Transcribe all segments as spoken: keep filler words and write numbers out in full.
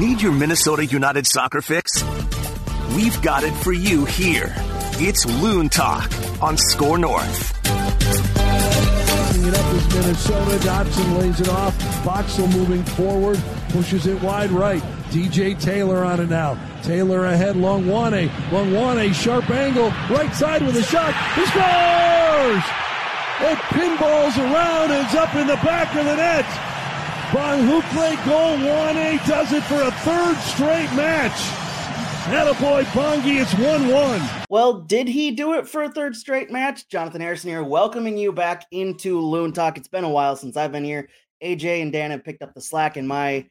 Need your Minnesota United soccer fix? We've got it for you here. It's Loon Talk on Score North. Bringing it up is Minnesota. Dobson lays it off. Boxel moving forward. Pushes it wide right. D J Taylor on it now. Taylor ahead. Hlongwane. Hlongwane, sharp angle. Right side with a shot. He scores! It pinballs around and it's up in the back of the net. Bongokuhle Hlongwane does it for a third straight match. Attaboy, Bongi, it's one one. Well, did he do it for a third straight match? Jonathan Harrison here, welcoming you back into Loon Talk. It's been a while since I've been here. A J and Dan have picked up the slack in my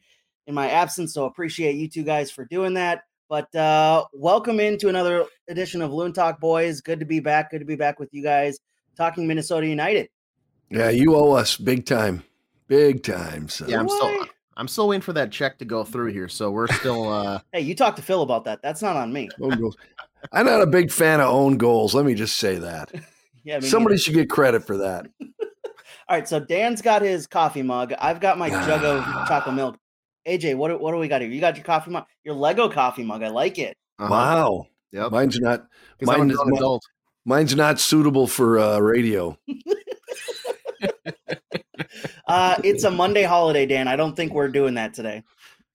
in my absence, so appreciate you two guys for doing that. But uh, welcome into another edition of Loon Talk, boys. Good to be back. Good to be back with you guys, talking Minnesota United. Yeah, you owe us big time. Big time. So. Yeah, I'm still, I'm still waiting for that check to go through here. So we're still. Uh... Hey, you talk to Phil about that. That's not on me. I'm not a big fan of own goals. Let me just say that. Yeah, somebody either. Should get credit for that. All right. So Dan's got his coffee mug. I've got my jug of chocolate milk. A J, what what do we got here? You got your coffee mug, your Lego coffee mug. I like it. Uh-huh. Wow. Yep. Mine's not. Mine is not adult. Mine's not suitable for uh, radio. Uh, it's a Monday holiday, Dan. I don't think we're doing that today.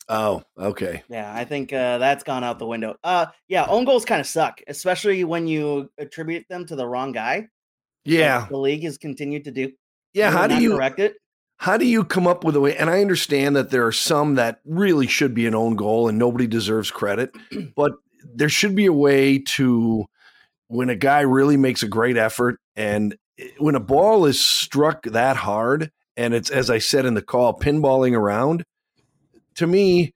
Oh, okay. Yeah, I think uh, that's gone out the window. Uh, yeah, own goals kind of suck, especially when you attribute them to the wrong guy. Yeah, like the league has continued to do. Yeah, how do you correct it? How do you come up with a way? And I understand that there are some that really should be an own goal, and nobody deserves credit. But there should be a way to, when a guy really makes a great effort, and when a ball is struck that hard. And it's, as I said in the call, pinballing around. To me,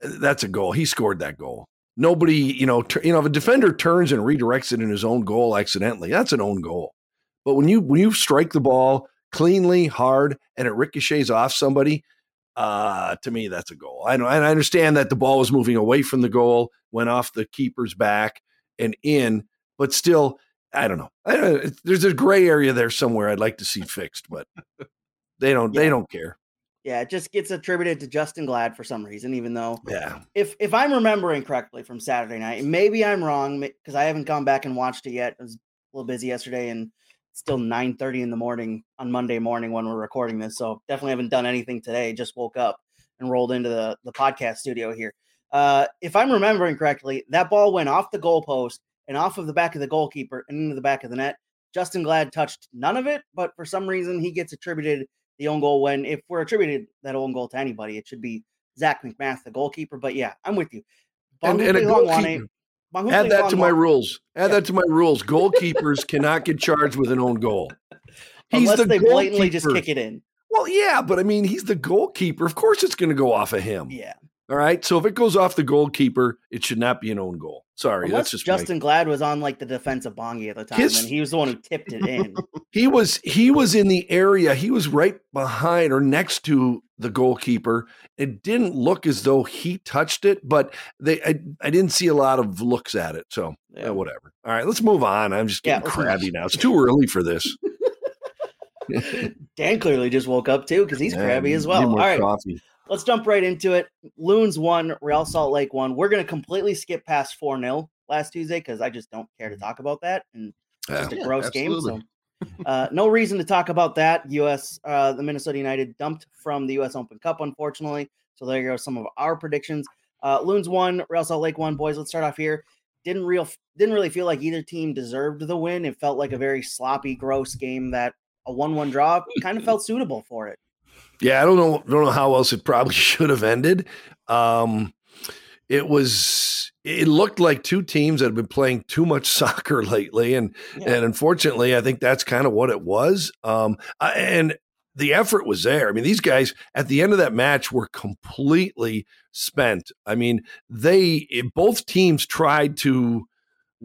that's a goal. He scored that goal. Nobody, you know, t- you know, if a defender turns and redirects it in his own goal accidentally, that's an own goal. But when you when you strike the ball cleanly, hard, and it ricochets off somebody, uh, to me, that's a goal. I know, and I understand that the ball was moving away from the goal, went off the keeper's back and in, but still, I don't know. I don't, there's a gray area there somewhere I'd like to see fixed, but. They don't. Yeah. They don't care. Yeah, it just gets attributed to Justin Glad for some reason, even though. Yeah. If if I'm remembering correctly from Saturday night, maybe I'm wrong because I haven't gone back and watched it yet. I was a little busy yesterday, and it's still nine thirty in the morning on Monday morning when we're recording this. So definitely haven't done anything today. Just woke up and rolled into the the podcast studio here. Uh, if I'm remembering correctly, that ball went off the goalpost and off of the back of the goalkeeper and into the back of the net. Justin Glad touched none of it, but for some reason he gets attributed. The own goal, when if we're attributed that own goal to anybody, it should be Zach McMath, the goalkeeper. But yeah, I'm with you. And, and a goalkeeper. Bongokuhle Add that Hlongwane. to my rules. Add yeah. that to my rules. Goalkeepers cannot get charged with an own goal. He's Unless the they goalkeeper. blatantly just kick it in. Well, yeah, but I mean, he's the goalkeeper. Of course, it's going to go off of him. Yeah. All right. So if it goes off the goalkeeper, it should not be an own goal. Sorry, Unless that's just Justin my... Glad was on like the defense of Bongi at the time, His... and he was the one who tipped it in. he was he was in the area. He was right behind or next to the goalkeeper. It didn't look as though he touched it, but they I, I didn't see a lot of looks at it. So yeah. Yeah, whatever. All right, let's move on. I'm just getting yeah, crabby now. It's too early for this. Dan clearly just woke up too because he's yeah, crabby as well. All right. Coffee. Let's jump right into it. Loons won, Real Salt Lake won. We're going to completely skip past four nil last Tuesday because I just don't care to talk about that. And it's just yeah, a gross yeah, game. So, uh, no reason to talk about that. U S, uh, the Minnesota United dumped from the U S Open Cup, unfortunately. So there goes some of our predictions. Uh, Loons won, Real Salt Lake won. Boys, let's start off here. Didn't real, didn't really feel like either team deserved the win. It felt like a very sloppy, gross game that a one one draw kind of felt suitable for it. Yeah, I don't know. Don't know how else it probably should have ended. Um, it was. It looked like two teams that have been playing too much soccer lately, and yeah. and unfortunately, I think that's kind of what it was. Um, and the effort was there. I mean, these guys at the end of that match were completely spent. I mean, they both teams tried to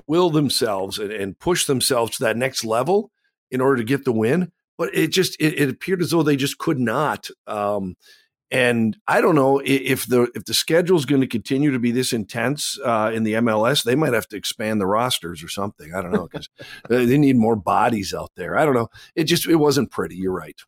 will themselves and, and push themselves to that next level in order to get the win. But it just it, it appeared as though they just could not. Um, and I don't know if the if the schedule is going to continue to be this intense uh, in the M L S. They might have to expand the rosters or something. I don't know because they need more bodies out there. I don't know. It just it wasn't pretty. You're right.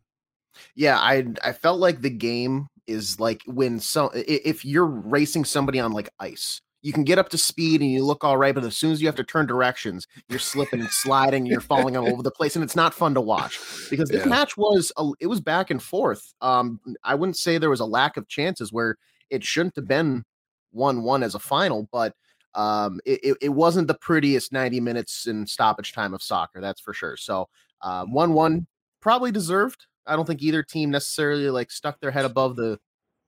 Yeah, I I felt like the game is like when so if you're racing somebody on like ice, you can get up to speed and you look all right, but as soon as you have to turn directions, you're slipping and sliding, and you're falling all over the place, and it's not fun to watch because this yeah. match was a, it was back and forth. Um, I wouldn't say there was a lack of chances where it shouldn't have been one one as a final, but um, it, it wasn't the prettiest ninety minutes in stoppage time of soccer, that's for sure. So uh, one one probably deserved. I don't think either team necessarily like stuck their head above the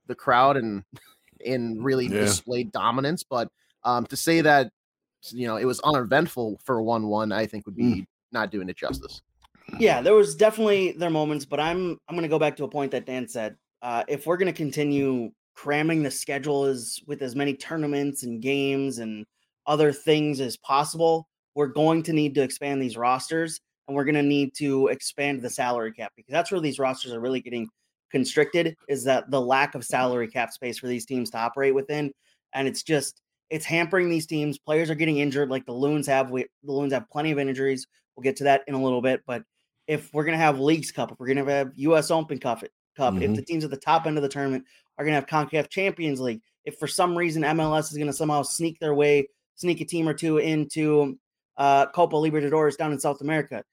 the crowd and and really yeah. displayed dominance, but um, to say that, you know, it was uneventful for one one, I think would be mm. not doing it justice. Yeah, there was definitely their moments, but I'm I'm going to go back to a point that Dan said. Uh, if we're going to continue cramming the schedule as, with as many tournaments and games and other things as possible, we're going to need to expand these rosters, and we're going to need to expand the salary cap, because that's where these rosters are really getting constricted, is that the lack of salary cap space for these teams to operate within. And it's just, it's hampering these teams. Players are getting injured. Like the Loons have, we, the Loons have plenty of injuries. We'll get to that in a little bit, but if we're going to have Leagues Cup, if we're going to have U S Open Cup, Cup, mm-hmm. if the teams at the top end of the tournament are going to have CONCACAF Champions League, if for some reason M L S is going to somehow sneak their way, sneak a team or two into uh, Copa Libertadores down in South America,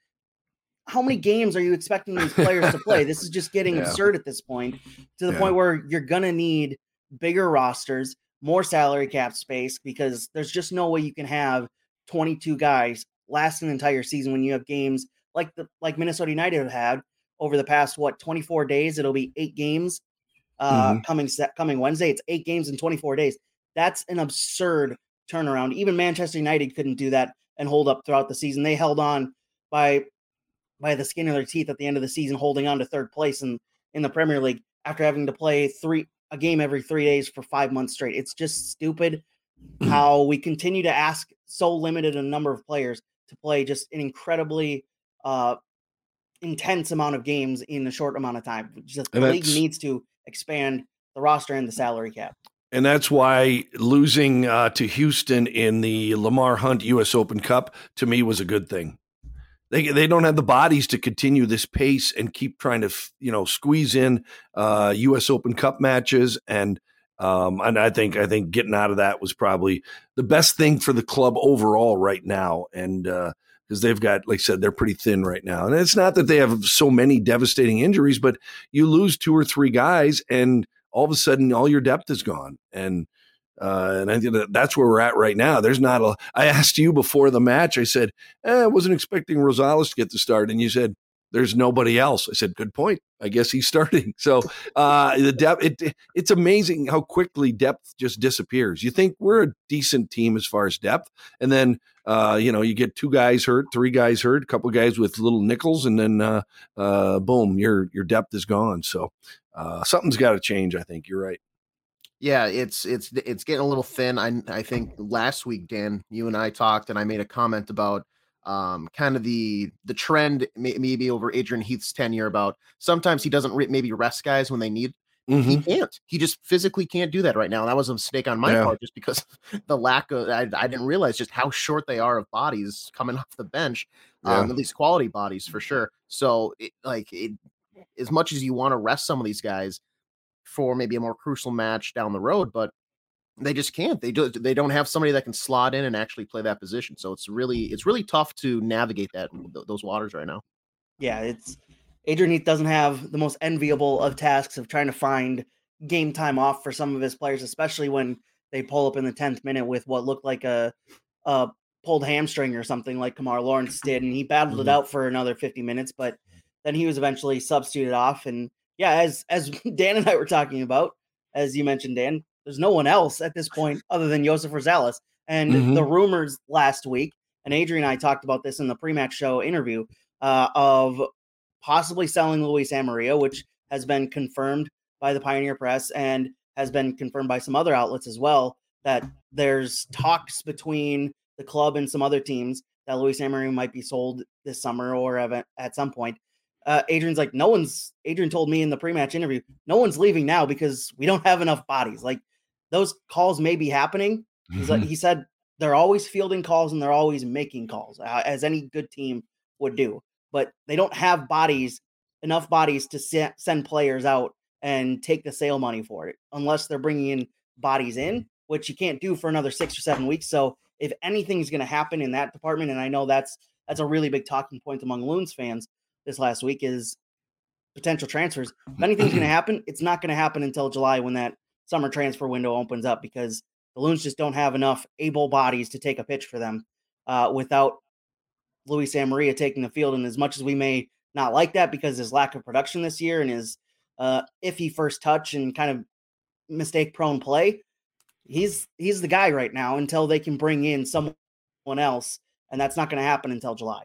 how many games are you expecting these players to play? This is just getting yeah. absurd at this point, to the yeah. point where you're going to need bigger rosters, more salary cap space, because there's just no way you can have twenty-two guys last an entire season when you have games like the like Minnesota United had over the past, what, twenty-four days. It'll be eight games uh, mm-hmm. coming coming Wednesday. It's eight games in twenty-four days. That's an absurd turnaround. Even Manchester United couldn't do that and hold up throughout the season. They held on by... by the skin of their teeth at the end of the season, holding on to third place in, in the Premier League after having to play three a game every three days for five months straight. It's just stupid how we continue to ask so limited a number of players to play just an incredibly uh, intense amount of games in a short amount of time. Just the league needs to expand the roster and the salary cap. And that's why losing uh, to Houston in the Lamar Hunt U S Open Cup, to me, was a good thing. They they don't have the bodies to continue this pace and keep trying to, you know, squeeze in uh, U S Open Cup matches. And um, and I think I think getting out of that was probably the best thing for the club overall right now. And because uh, they've got, like I said, they're pretty thin right now. And it's not that they have so many devastating injuries, but you lose two or three guys and all of a sudden all your depth is gone. And Uh, and I think that that's where we're at right now. There's not a, I asked you before the match, I said, eh, I wasn't expecting Rosales to get the start. And you said, there's nobody else. I said, good point. I guess he's starting. So uh, the depth, it, it's amazing how quickly depth just disappears. You think we're a decent team as far as depth. And then, uh, you know, you get two guys hurt, three guys hurt, a couple guys with little nickels, and then uh, uh, boom, your, your depth is gone. So uh, something's got to change. I think you're right. Yeah, it's it's it's getting a little thin. I I think last week, Dan, you and I talked, and I made a comment about um, kind of the the trend may, maybe over Adrian Heath's tenure about sometimes he doesn't re- maybe rest guys when they need. Mm-hmm. He can't. He just physically can't do that right now. And that was a mistake on my yeah. part, just because the lack of I, I didn't realize just how short they are of bodies coming off the bench, yeah. um, at least quality bodies for sure. So it, like it, as much as you want to rest some of these guys for maybe a more crucial match down the road, but they just can't. They do. They don't have somebody that can slot in and actually play that position. So it's really, it's really tough to navigate that those waters right now. Yeah, it's Adrian Heath doesn't have the most enviable of tasks of trying to find game time off for some of his players, especially when they pull up in the tenth minute with what looked like a, a pulled hamstring or something, like Kamar Lawrence did, and he battled mm-hmm. it out for another fifty minutes, but then he was eventually substituted off. And yeah, as as Dan and I were talking about, as you mentioned, Dan, there's no one else at this point other than Josef Rosales. And mm-hmm. the rumors last week, and Adrian and I talked about this in the pre-match show interview, uh, of possibly selling Luis San Maria, which has been confirmed by the Pioneer Press and has been confirmed by some other outlets as well, that there's talks between the club and some other teams that Luis San Maria might be sold this summer or at some point. Uh, Adrian's like, no one's Adrian told me in the pre-match interview, no one's leaving now because we don't have enough bodies. Like, those calls may be happening. Mm-hmm. He's like, he said, they're always fielding calls and they're always making calls, uh, as any good team would do, but they don't have bodies, enough bodies to se- send players out and take the sale money for it, unless they're bringing in bodies in, which you can't do for another six or seven weeks. So if anything's going to happen in that department, and I know that's that's a really big talking point among Loons fans this last week is potential transfers. If anything's going to happen, it's not going to happen until July when that summer transfer window opens up, because the Loons just don't have enough able bodies to take a pitch for them uh, without Luis San Maria taking the field. And as much as we may not like that because his lack of production this year and his uh, iffy first touch and kind of mistake-prone play, he's he's the guy right now until they can bring in someone else, and that's not going to happen until July.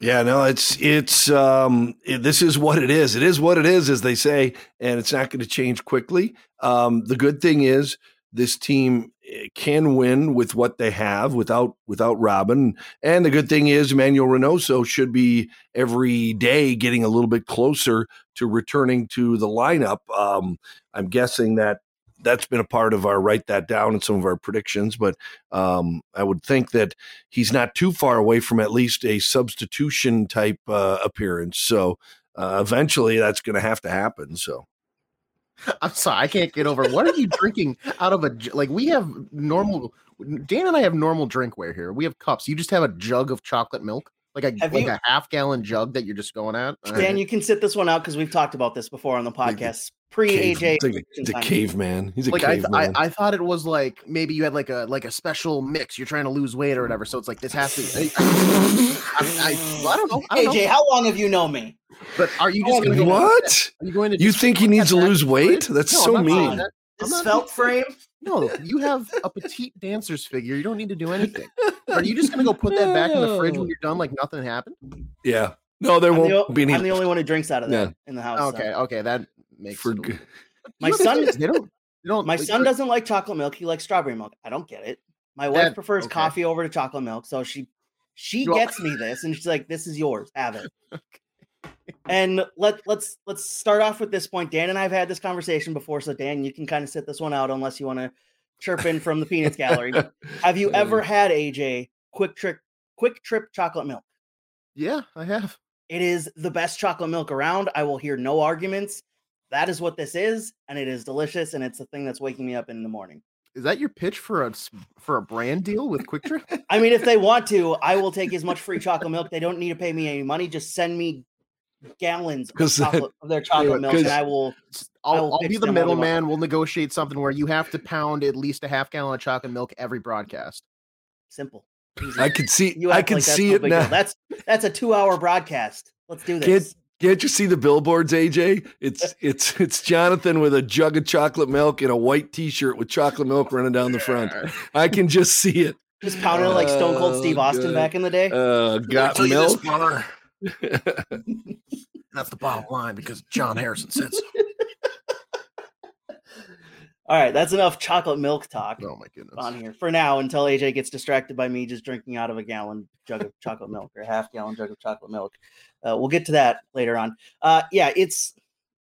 Yeah, no, it's it's um, it, this is what it is. It is what it is, as they say, and it's not going to change quickly. Um, the good thing is this team can win with what they have without without Robin, and the good thing is Emmanuel Reynoso should be every day getting a little bit closer to returning to the lineup. Um, I'm guessing that that's been a part of our write that down and some of our predictions, but um, I would think that he's not too far away from at least a substitution type uh, appearance. So uh, eventually that's going to have to happen. So I'm sorry, I can't get over. What are you drinking out of a, like we have normal, Dan and I have normal drinkware here. We have cups. You just have a jug of chocolate milk, like a, like you, a half gallon jug that you're just going at. Dan, right. You can sit this one out, 'cause we've talked about this before on the podcast. Pre A J, like the caveman. He's a like caveman. I, th- I, I thought it was like maybe you had like a like a special mix. You're trying to lose weight or whatever. So it's like this has to. I, I, I, I don't know. I don't A J, know. How long have you known me? But are you just oh, going what? Are you going to? You think he needs to lose weight? weight? That's no, so mean. That. This felt frame. No, you have a petite dancer's figure. You don't need to do anything. Are you just going to go put that back in the fridge when you're done? Like nothing happened. Yeah. No, there I'm won't the, be any. I'm the only one who drinks out of that yeah. in the house. Okay. So. Okay. That. Makes for good. My son they don't, they don't, my like, son doesn't like chocolate milk. He likes strawberry milk. I don't get it. My wife that, prefers okay. coffee over to chocolate milk, so she she you gets want- me this, and she's like, "This is yours. Have it." Okay. And let let's let's start off with this point. Dan and I have had this conversation before, so Dan, you can kind of sit this one out unless you want to chirp in from the peanuts gallery. Have you ever had A J quick trip quick trip chocolate milk? Yeah, I have. It is the best chocolate milk around. I will hear no arguments. That is what this is, and it is delicious, and it's the thing that's waking me up in the morning. Is that your pitch for a for a brand deal with Quick Trip? I mean, if they want to, I will take as much free chocolate milk. They don't need to pay me any money. Just send me gallons of, chocolate, of their chocolate milk, and I will. I'll, I will I'll be the middleman. We'll negotiate something where you have to pound at least a half gallon of chocolate milk every broadcast. Simple. Easy. I could see. You I could like see it now. Deal. That's that's a two-hour broadcast. Let's do this. Kid. Can't you see the billboards, A J? It's it's it's Jonathan with a jug of chocolate milk and a white T-shirt with chocolate milk running down the front. I can just see it. Just pounding uh, like Stone Cold Steve Austin good. back in the day. Uh, got milk. That's the bottom line because John Harrison said so. All right, that's enough chocolate milk talk. Oh my goodness! On here for now until A J gets distracted by me just drinking out of a gallon jug of chocolate milk or a half gallon jug of chocolate milk. Uh, we'll get to that later on. Uh, yeah, it's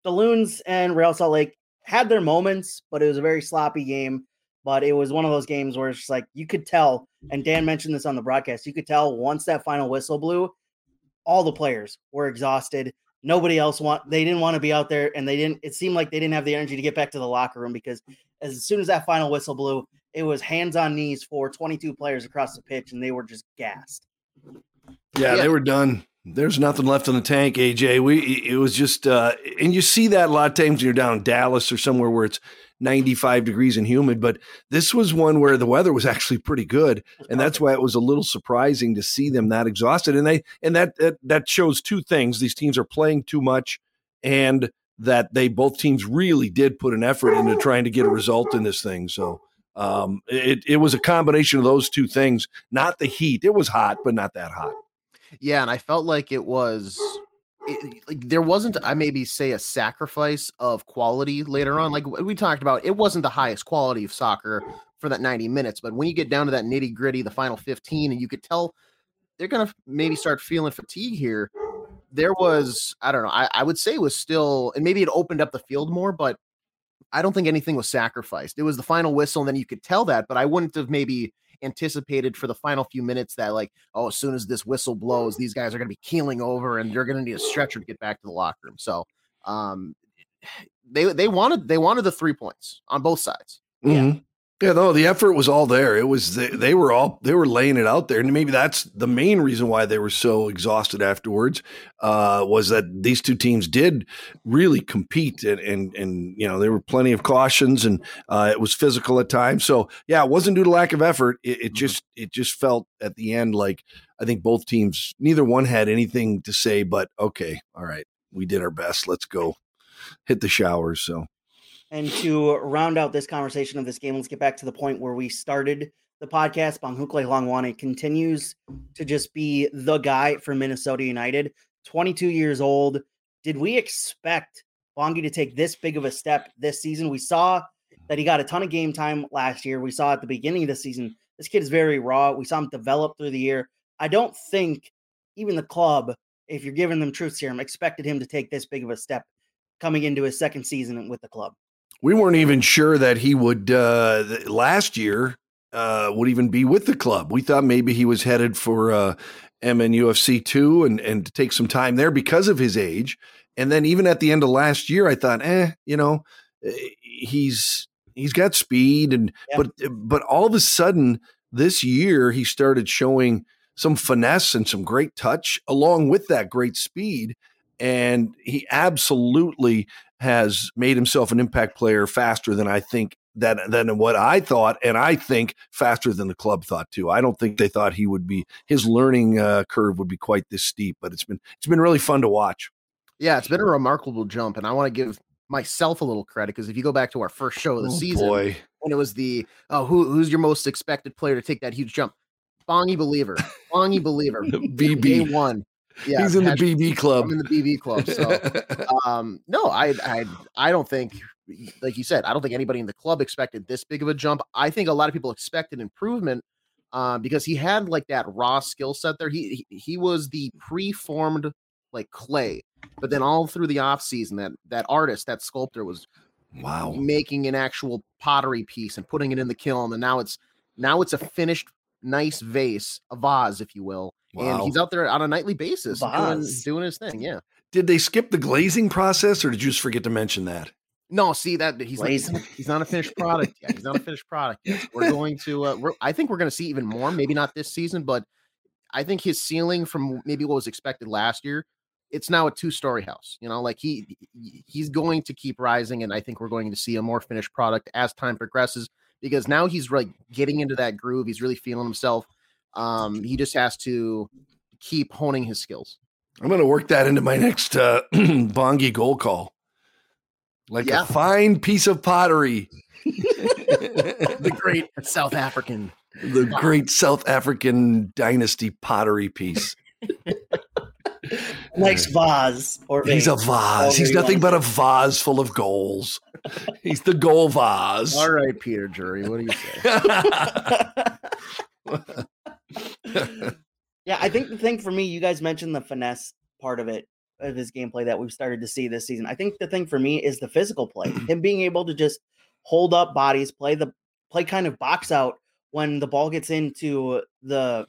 the Loons and Real Salt Lake had their moments, but it was a very sloppy game. But it was one of those games where it's just like you could tell, and Dan mentioned this on the broadcast, you could tell once that final whistle blew, all the players were exhausted. Nobody else want they didn't want to be out there, and they didn't. It seemed like they didn't have the energy to get back to the locker room because as soon as that final whistle blew, it was hands on knees for twenty-two players across the pitch, and they were just gassed. Yeah, yeah. They were done. There's nothing left in the tank, A J. We it was just, uh, and you see that a lot of times when you're down in Dallas or somewhere where it's ninety-five degrees and humid. But this was one where the weather was actually pretty good, and that's why it was a little surprising to see them that exhausted. And they and that that, that shows two things: these teams are playing too much, and that they both teams really did put an effort into trying to get a result in this thing. So um, it it was a combination of those two things. Not the heat; it was hot, but not that hot. Yeah, and I felt like it was it, like there wasn't, I maybe say, a sacrifice of quality later on. Like we talked about, it wasn't the highest quality of soccer for that ninety minutes. But when you get down to that nitty gritty, the final fifteen, and you could tell they're going to maybe start feeling fatigue here. There was, I don't know, I, I would say it was still, and maybe it opened up the field more, but I don't think anything was sacrificed. It was the final whistle, and then you could tell that, but I wouldn't have maybe anticipated for the final few minutes that like, oh, as soon as this whistle blows, these guys are going to be keeling over and you're going to need a stretcher to get back to the locker room. So um, they they wanted they wanted the three points on both sides. Mm-hmm. Yeah. Yeah, no, the effort was all there. It was they, they were all they were laying it out there, and maybe that's the main reason why they were so exhausted afterwards. Uh, was that these two teams did really compete, and and and you know there were plenty of cautions, and uh, it was physical at times. So yeah, it wasn't due to lack of effort. It, it just it just felt at the end like I think both teams, neither one had anything to say, but okay, all right, we did our best. Let's go hit the showers. So. And to round out this conversation of this game, let's get back to the point where we started the podcast. Bongokuhle Hlongwane continues to just be the guy for Minnesota United, twenty-two years old. Did we expect Bongi to take this big of a step this season? We saw that he got a ton of game time last year. We saw at the beginning of the season, this kid is very raw. We saw him develop through the year. I don't think even the club, if you're giving them truth serum, expected him to take this big of a step coming into his second season with the club. We weren't even sure that he would uh, last year uh, would even be with the club. We thought maybe he was headed for uh, M N U F C two and, and to take some time there because of his age. And then even at the end of last year, I thought, eh, you know, he's he's got speed. And yeah. but but all of a sudden this year, he started showing some finesse and some great touch along with that great speed. And he absolutely has made himself an impact player faster than I think that than what I thought. And I think faster than the club thought too. I don't think they thought he would be, his learning uh, curve would be quite this steep, but it's been, it's been really fun to watch. Yeah. It's been a remarkable jump. And I want to give myself a little credit. Cause if you go back to our first show of the oh, season, boy. When it was the, Oh, who, who's your most expected player to take that huge jump? Bongi Believer, Bongi Believer, B B day one. Yeah, he's in Patrick, the B B club. I'm in the B B club. So, um, no, I, I, I don't think, like you said, I don't think anybody in the club expected this big of a jump. I think a lot of people expected improvement, um, because he had like that raw skill set there. He, he, he was the pre-formed like clay, but then all through the off season, that that artist, that sculptor was wow making an actual pottery piece and putting it in the kiln, and now it's now it's a finished, nice vase, a vase, if you will. Wow. And he's out there on a nightly basis doing, doing his thing. Yeah. Did they skip the glazing process, or did you just forget to mention that? No, see that he's like, he's not a finished product yet. He's not a finished product yet. We're going to. Uh, we're, I think we're going to see even more. Maybe not this season, but I think his ceiling from maybe what was expected last year, it's now a two-story house. You know, like he he's going to keep rising, and I think we're going to see a more finished product as time progresses because now he's like really getting into that groove. He's really feeling himself. Um, he just has to keep honing his skills. I'm going to work that into my next uh, Bongi goal call. Like yeah. a fine piece of pottery. The great South African. The great South African dynasty pottery piece. Likes vase. Or He's a vase. He's nothing but a vase full of goals. He's the goal vase. All right, Peter Drury, what do you say? Yeah, I think the thing for me, you guys mentioned the finesse part of it, of his gameplay that we've started to see this season. I think the thing for me is the physical play, him being able to just hold up bodies, play the play kind of box out when the ball gets into the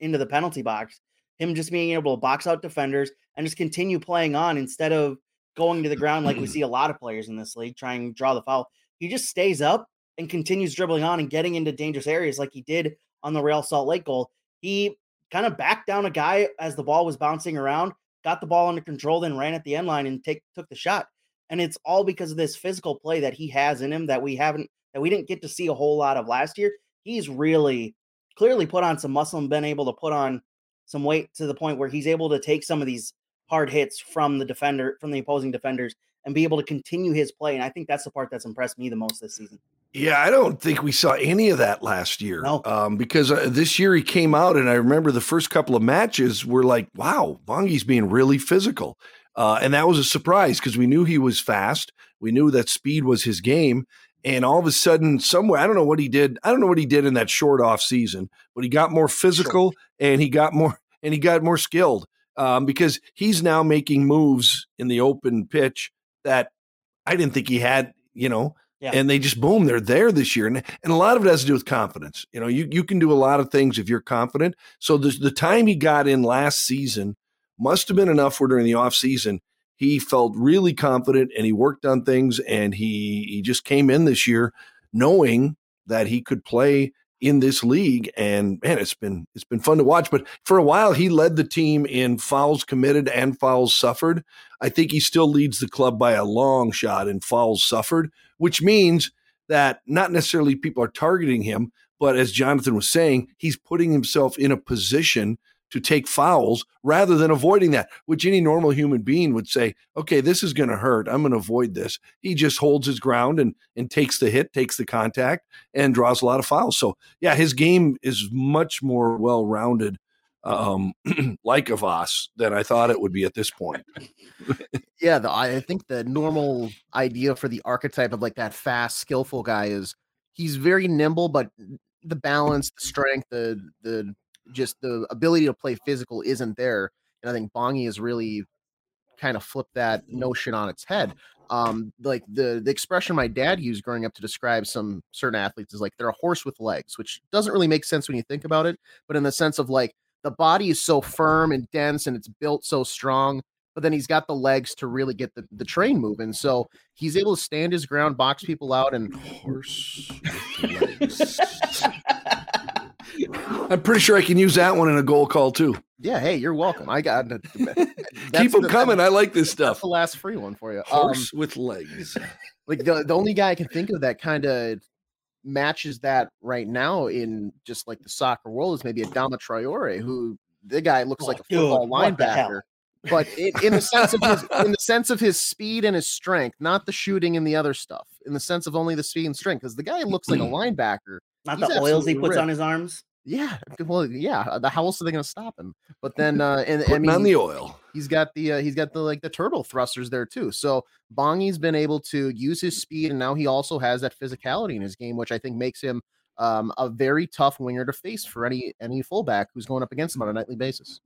into the penalty box, him just being able to box out defenders and just continue playing on instead of going to the ground like we see a lot of players in this league trying to draw the foul. He just stays up and continues dribbling on and getting into dangerous areas like he did on the Real Salt Lake goal. He kind of backed down a guy as the ball was bouncing around, got the ball under control, then ran at the end line and take, took the shot. And it's all because of this physical play that he has in him that we haven't, that we didn't get to see a whole lot of last year. He's really clearly put on some muscle and been able to put on some weight to the point where he's able to take some of these hard hits from the defender, from the opposing defenders, and be able to continue his play. And I think that's the part that's impressed me the most this season. Yeah, I don't think we saw any of that last year. No. Um, because uh, this year he came out, and I remember the first couple of matches were like, wow, Bongi's being really physical. Uh, and that was a surprise because we knew he was fast. We knew that speed was his game. And all of a sudden, somewhere, I don't know what he did. I don't know what he did in that short off season, but he got more physical sure. and he got more and he got more skilled um, because he's now making moves in the open pitch that I didn't think he had, you know. Yeah. And they just, boom, they're there this year. And, and a lot of it has to do with confidence. You know, you, you can do a lot of things if you're confident. So the time he got in last season must have been enough where during the offseason he felt really confident and he worked on things, and he he just came in this year knowing that he could play in this league. And man, it's been it's been fun to watch. But for a while, he led the team in fouls committed and fouls suffered. I think he still leads the club by a long shot in fouls suffered, which means that not necessarily people are targeting him, but as Jonathan was saying, he's putting himself in a position to take fouls rather than avoiding that, which any normal human being would say, okay, this is going to hurt, I'm going to avoid this. He just holds his ground and and takes the hit, takes the contact, and draws a lot of fouls. So yeah, his game is much more well-rounded, um, like Avas, than I thought it would be at this point. yeah, the, I think the normal idea for the archetype of like that fast, skillful guy is he's very nimble, but the balance, the strength, the the just the ability to play physical isn't there. And I think Bongi has really kind of flipped that notion on its head. Um, like the, the expression my dad used growing up to describe some certain athletes is like, they're a horse with legs, which doesn't really make sense when you think about it, but in the sense of like, the body is so firm and dense and it's built so strong, but then he's got the legs to really get the, the train moving. So he's able to stand his ground, box people out, and horse with legs. I'm pretty sure I can use that one in a goal call too. Yeah. Hey, you're welcome. I got it. Keep them the, coming. I like this stuff. That's the last free one for you. Horse um, with legs. Like the, the only guy I can think of that kind of matches that right now in just like the soccer world is maybe Adama Traore, who the guy looks oh, like a football dude, linebacker, but it, in the sense of his, in the sense of his speed and his strength, not the shooting and the other stuff, in the sense of only the speed and strength. Cause the guy looks like a linebacker. Not He's the oils he puts ripped. on his arms. Yeah, well, yeah. The, how else are they going to stop him? But then, uh, and I mean, on the oil. He's got the uh, he's got the like the turbo thrusters there too. So Bongi's been able to use his speed, and now he also has that physicality in his game, which I think makes him um, a very tough winger to face for any any fullback who's going up against him on a nightly basis.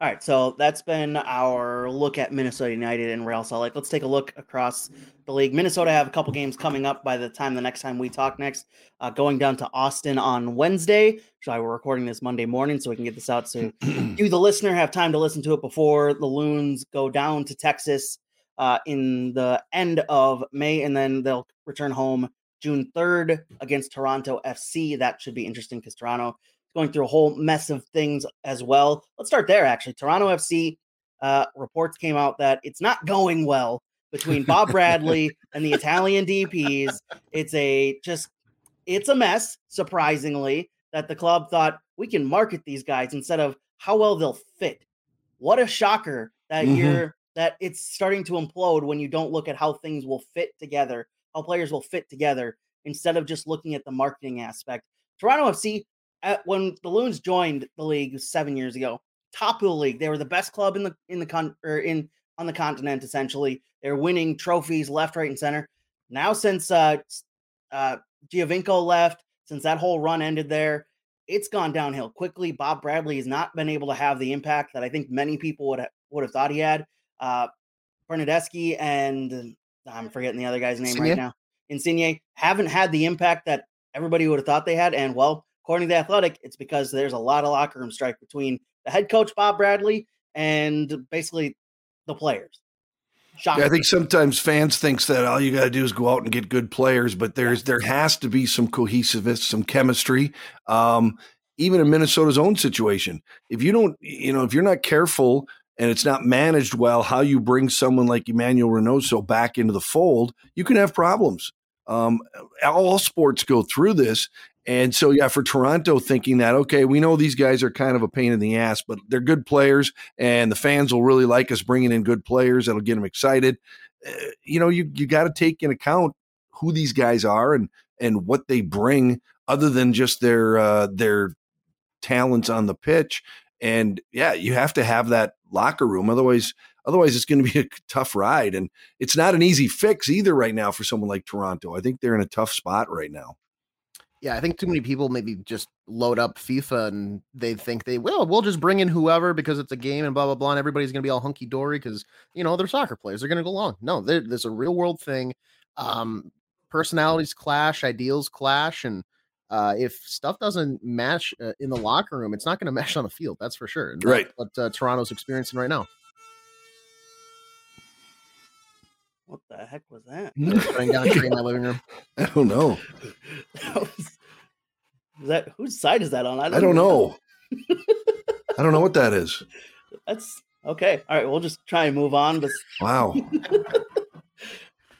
All right, so that's been our look at Minnesota United and Real Salt Lake. Let's take a look across the league. Minnesota have a couple games coming up by the time the next time we talk next. Uh, going down to Austin on Wednesday. So we're recording this Monday morning, so we can get this out soon. You, the listener, have time to listen to it before the Loons go down to Texas uh, in the end of May, and then they'll return home June third against Toronto F C. That should be interesting because Toronto going through a whole mess of things as well. Let's start there, actually. Toronto F C uh, reports came out that it's not going well between Bob Bradley and the Italian D Ps. It's a just, it's a mess, surprisingly, that the club thought we can market these guys instead of how well they'll fit. What a shocker that mm-hmm. you're, that it's starting to implode when you don't look at how things will fit together, how players will fit together, instead of just looking at the marketing aspect. Toronto F C, At when the Loons joined the league seven years ago, top of the league, they were the best club in the in the con or in on the continent. Essentially, they're winning trophies left, right, and center. Now, since uh, uh, Giovinco left, since that whole run ended there, it's gone downhill quickly. Bob Bradley has not been able to have the impact that I think many people would have, would have thought he had. Uh, Bernadeschi and I'm forgetting the other guy's name Insigne. right now. Insigne haven't had the impact that everybody would have thought they had, and well. According to The Athletic, it's because there's a lot of locker room strife between the head coach, Bob Bradley, and basically the players. Yeah, I think sometimes fans think that all you got to do is go out and get good players, but there's there has to be some cohesiveness, some chemistry. Um, even in Minnesota's own situation, if you don't, you know, if you're not careful and it's not managed well, how you bring someone like Emmanuel Reynoso back into the fold, you can have problems. Um, all sports go through this. And so, yeah, for Toronto thinking that, okay, we know these guys are kind of a pain in the ass, but they're good players and the fans will really like us bringing in good players. That'll get them excited. Uh, you know, you you got to take into account who these guys are and and what they bring other than just their uh, their talents on the pitch. And, yeah, you have to have that locker room. Otherwise, otherwise it's going to be a tough ride. And it's not an easy fix either right now for someone like Toronto. I think they're in a tough spot right now. Yeah, I think too many people maybe just load up FIFA and they think they will. We'll just bring in whoever because it's a game and blah, blah, blah. And everybody's going to be all hunky dory because, you know, they're soccer players. They're going to go long. No, there's a real world thing. Um, personalities clash, ideals clash. And uh, if stuff doesn't mesh uh, in the locker room, it's not going to mesh on the field. That's for sure. And right. That's what uh, Toronto's experiencing right now. What the heck was that? Running down a tree in my living room. I don't know. That was, was that whose side is that on? I don't, I don't know. know. I don't know what that is. That's okay. All right, we'll just try and move on. But... Wow.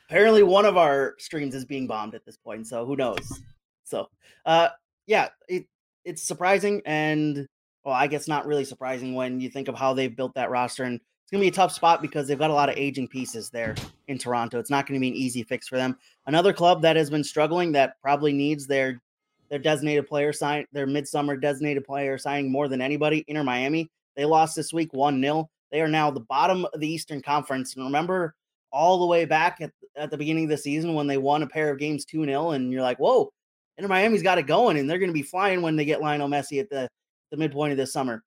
Apparently, one of our streams is being bombed at this point, so who knows? So, uh, yeah, it, it's surprising, and well, I guess not really surprising when you think of how they've built that roster. And it's going to be a tough spot because they've got a lot of aging pieces there in Toronto. It's not going to be an easy fix for them. Another club that has been struggling that probably needs their their designated player sign, their midsummer designated player signing more than anybody. Inter Miami, they lost this week one nil. They are now the bottom of the Eastern Conference, and remember, all the way back at, at the beginning of the season when they won a pair of games two nil, and you're like, whoa, Inter Miami's got it going, and they're going to be flying when they get Lionel Messi at the, the midpoint of this summer.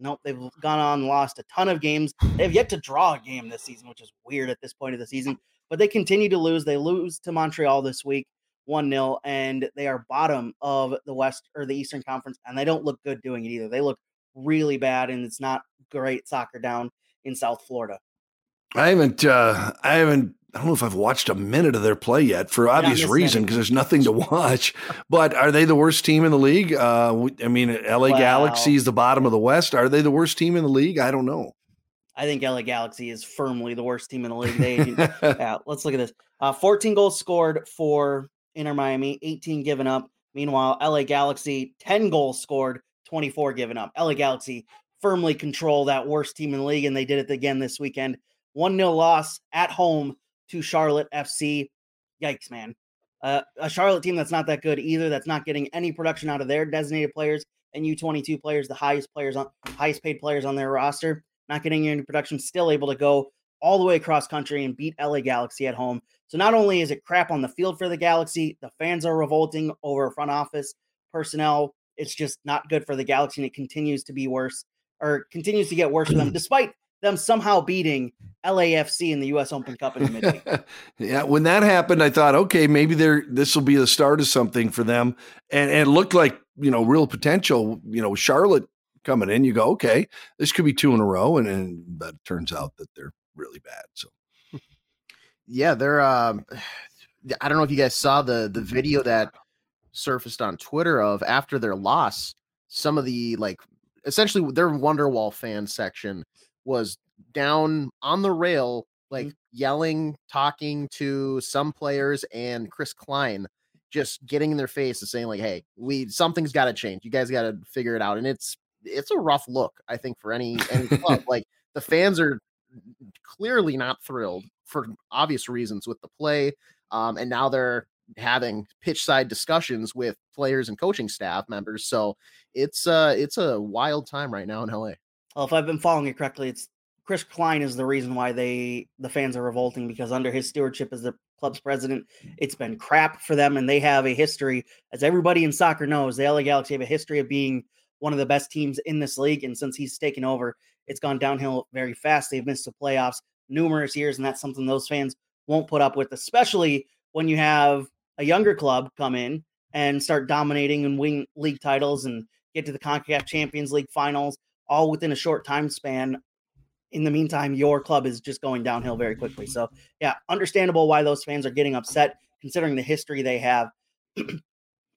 Nope, they've gone on and lost a ton of games. They have yet to draw a game this season, which is weird at this point of the season, but they continue to lose. They lose to Montreal this week, one nil, and they are bottom of the West or the Eastern Conference, and they don't look good doing it either. They look really bad, and it's not great soccer down in South Florida. I haven't, uh, I haven't, I don't know if I've watched a minute of their play yet for obvious reason because there's nothing to watch, but are they the worst team in the league? Uh, I mean, L A wow. Galaxy is the bottom of the West. Are they the worst team in the league? I don't know. I think L A Galaxy is firmly the worst team in the league. They, yeah, let's look at this. Uh, fourteen goals scored for Inter Miami, eighteen given up. Meanwhile, L A Galaxy, ten goals scored, twenty-four given up. L A Galaxy firmly control that worst team in the league, and they did it again this weekend. one nil loss at home to Charlotte F C. Yikes, man. Uh, a Charlotte team that's not that good either, that's not getting any production out of their designated players and U twenty-two players, the highest players on highest paid players on their roster, not getting any production, still able to go all the way across country and beat L A Galaxy at home. So not only is it crap on the field for the Galaxy, the fans are revolting over front office personnel. It's just not good for the Galaxy, and it continues to be worse, or continues to get worse for them, despite them somehow beating L A F C in the U S Open Cup in the midweek. Yeah, when that happened, I thought, okay, maybe they're this will be the start of something for them, and, and it looked like, you know, real potential. You know, Charlotte coming in, you go, okay, this could be two in a row, and, and but it turns out that they're really bad. So, yeah, they're. Um, I don't know if you guys saw the the video that surfaced on Twitter of after their loss, some of the like essentially their Wonderwall fan section was down on the rail, like mm-hmm. yelling, talking to some players, and Chris Klein just getting in their face and saying, like, hey, we something's got to change. You guys got to figure it out. And it's it's a rough look, I think, for any, any club. Like, the fans are clearly not thrilled for obvious reasons with the play. Um, and now they're having pitch side discussions with players and coaching staff members. So it's uh, it's a wild time right now in L A. Well, if I've been following it correctly, it's Chris Klein is the reason why they the fans are revolting, because under his stewardship as the club's president, it's been crap for them, and they have a history, as everybody in soccer knows, the L A Galaxy have a history of being one of the best teams in this league, and since he's taken over, it's gone downhill very fast. They've missed the playoffs numerous years, and that's something those fans won't put up with, especially when you have a younger club come in and start dominating and win league titles and get to the CONCACAF Champions League finals, all within a short time span. In the meantime, your club is just going downhill very quickly. So, yeah, understandable why those fans are getting upset, considering the history they have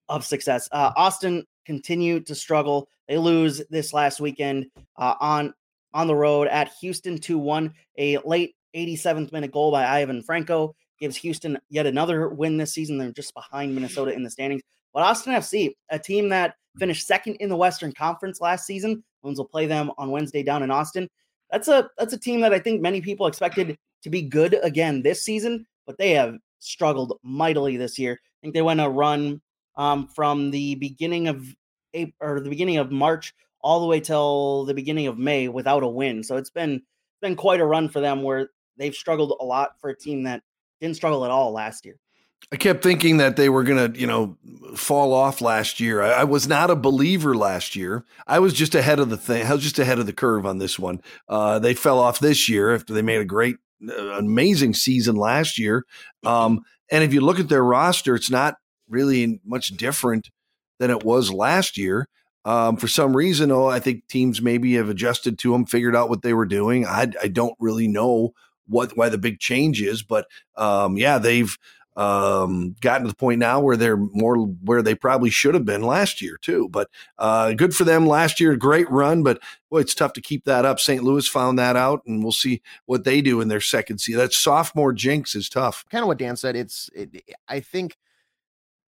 of success. Uh, Austin continued to struggle. They lose this last weekend uh, on on the road at Houston two one. A late eighty-seventh minute goal by Ivan Franco gives Houston yet another win this season. They're just behind Minnesota in the standings. But Austin F C, a team that finished second in the Western Conference last season, Loons will play them on Wednesday down in Austin. That's a that's a team that I think many people expected to be good again this season, but they have struggled mightily this year. I think they went a run um, from the beginning of April, or the beginning of March all the way till the beginning of May without a win. So it's been been quite a run for them, where they've struggled a lot for a team that didn't struggle at all last year. I kept thinking that they were going to, you know, fall off last year. I, I was not a believer last year. I was just ahead of the thing. I was just ahead of the curve on this one. Uh, they fell off this year after they made a great, uh, amazing season last year. Um, and if you look at their roster, it's not really much different than it was last year. Um, for some reason, oh, I think teams maybe have adjusted to them, figured out what they were doing. I, I don't really know what why the big change is. But um, yeah, they've um, gotten to the point now where they're more where they probably should have been last year too. But uh, good for them last year, great run. But boy, it's tough to keep that up. Saint Louis found that out, and we'll see what they do in their second season. That sophomore jinx is tough. Kind of what Dan said. It's it, I think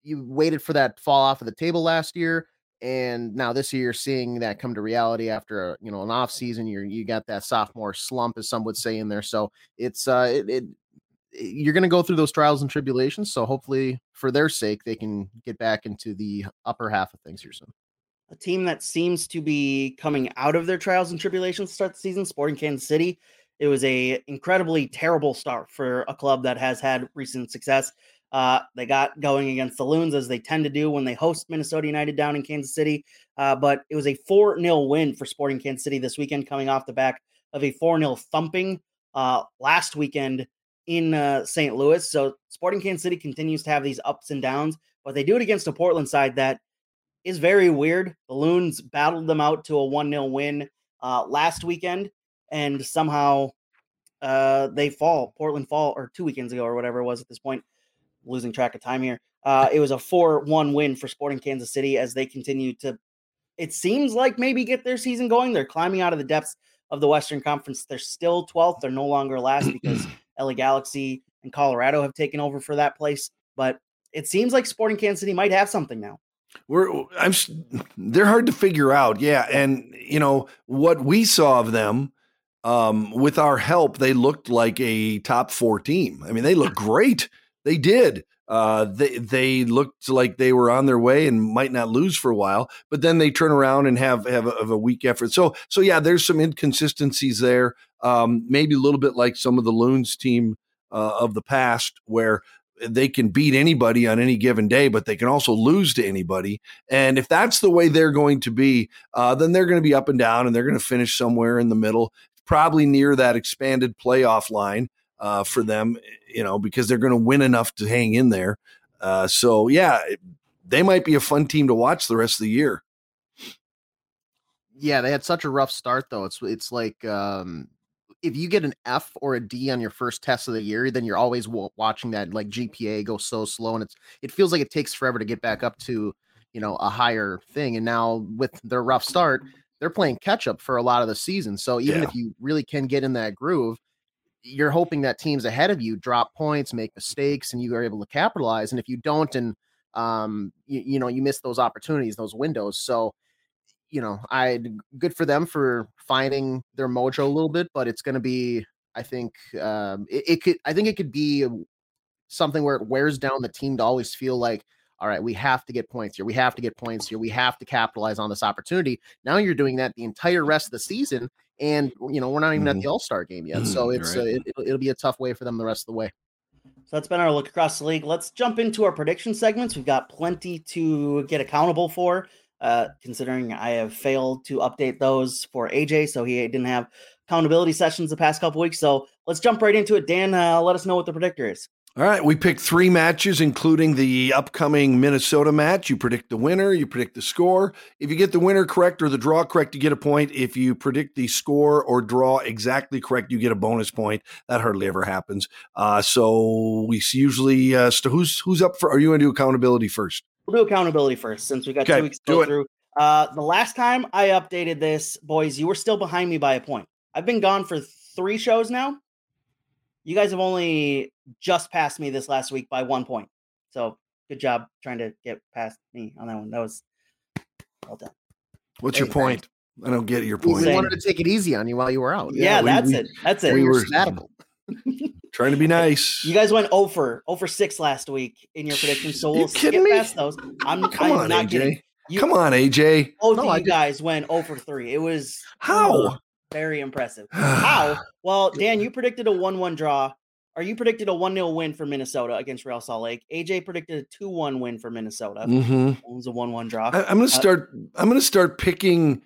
you waited for that fall off of the table last year. And now this year, you're seeing that come to reality after a, you know an off season. You you got that sophomore slump, as some would say, in there. So it's uh, it, it you're going to go through those trials and tribulations. So hopefully, for their sake, they can get back into the upper half of things here soon. A team that seems to be coming out of their trials and tribulations to start the season, Sporting Kansas City. It was a incredibly terrible start for a club that has had recent success. Uh, they got going against the Loons, as they tend to do when they host Minnesota United down in Kansas City. Uh, but it was a four nil win for Sporting Kansas City this weekend, coming off the back of a four nil thumping uh, last weekend in uh, Saint Louis. So Sporting Kansas City continues to have these ups and downs, but they do it against a Portland side that is very weird. The Loons battled them out to a one nil win uh, last weekend, and somehow uh, they fall. Portland fall, or two weekends ago or whatever it was at this point. Losing track of time here. Uh, it was a four one win for Sporting Kansas City as they continue to, it seems like, maybe get their season going. They're climbing out of the depths of the Western Conference. They're still twelfth. They're no longer last because L A Galaxy and Colorado have taken over for that place. But it seems like Sporting Kansas City might have something now. We're, I'm, they're hard to figure out. Yeah. And, you know, what we saw of them, um, with our help, they looked like a top four team. I mean, they look great. They did. Uh, they they looked like they were on their way and might not lose for a while, but then they turn around and have have a, have a weak effort. So so yeah, there's some inconsistencies there. Um, maybe a little bit like some of the Loons team uh, of the past, where they can beat anybody on any given day, but they can also lose to anybody. And if that's the way they're going to be, uh, then they're going to be up and down, and they're going to finish somewhere in the middle, probably near that expanded playoff line. Uh, for them, you know, because they're going to win enough to hang in there. Uh, so, yeah, they might be a fun team to watch the rest of the year. Yeah, they had such a rough start, though. It's it's like um, if you get an F or a D on your first test of the year, then you're always w- watching that like G P A go so slow, and it's it feels like it takes forever to get back up to, you know, a higher thing. And now with their rough start, they're playing catch up for a lot of the season. So even yeah. if you really can get in that groove, you're hoping that teams ahead of you drop points, make mistakes, and you are able to capitalize. And if you don't, and um, you, you know, you miss those opportunities, those windows. So, you know, I good for them for finding their mojo a little bit, but it's going to be, I think um, it, it could, I think it could be something where it wears down the team to always feel like, all right, we have to get points here. We have to get points here. We have to capitalize on this opportunity. Now you're doing that the entire rest of the season. And, you know, we're not even at the All-Star game yet. So it's right. uh, it, it'll, it'll be a tough way for them the rest of the way. So that's been our look across the league. Let's jump into our prediction segments. We've got plenty to get accountable for, uh, considering I have failed to update those for A J. So he didn't have accountability sessions the past couple weeks. So let's jump right into it. Dan, uh, let us know what the predictor is. All right, we picked three matches, including the upcoming Minnesota match. You predict the winner, you predict the score. If you get the winner correct or the draw correct, you get a point. If you predict the score or draw exactly correct, you get a bonus point. That hardly ever happens. Uh, so we usually uh, – who's who's up for – are you going to do accountability first? We'll do accountability first since we got okay, two weeks to go through. Uh, the last time I updated this, boys, you were still behind me by a point. I've been gone for three shows now. You guys have only just passed me this last week by one point. So good job trying to get past me on that one. That was well done. What's your point? I don't get your point. We wanted to take it easy on you while you were out. Yeah, yeah we, that's we, it. That's it. We were trying to be nice. You guys went oh for six last week in your predictions, so we'll skip me? past those. I'm, oh, come I'm on, not A J. Kidding. You, come on, A J. Both no, of you guys went oh for three. It was how. Oh, very impressive. How? Well, Dan, you predicted a one one draw, or you predicted a one nil win for Minnesota against Real Salt Lake. A J predicted a two one win for Minnesota. Mm-hmm. It was a one one draw. I, I'm going to start. Uh, I'm going to start picking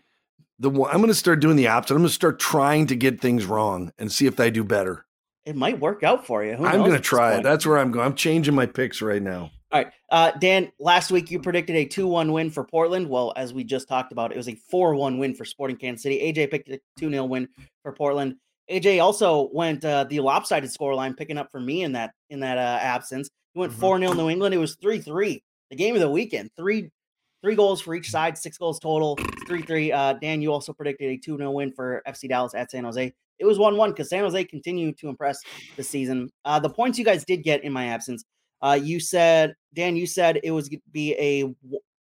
the. I'm going to start doing the opposite. I'm going to start trying to get things wrong and see if I do better. It might work out for you. Who knows? I'm going to try it. That's where I'm going. I'm changing my picks right now. All right, uh, Dan, last week you predicted a two one win for Portland. Well, as we just talked about, it was a four one win for Sporting Kansas City. A J picked a two nil win for Portland. A J also went uh, the lopsided scoreline, picking up for me in that in that uh, absence. He went four mm-hmm. nil New England. It was three three. The game of the weekend. Three three goals for each side. Six goals total. Three three. Uh, Dan, you also predicted a two nil win for F C Dallas at San Jose. It was one one because San Jose continued to impress this season. Uh, the points you guys did get in my absence. Uh, you said Dan. You said it was going to be a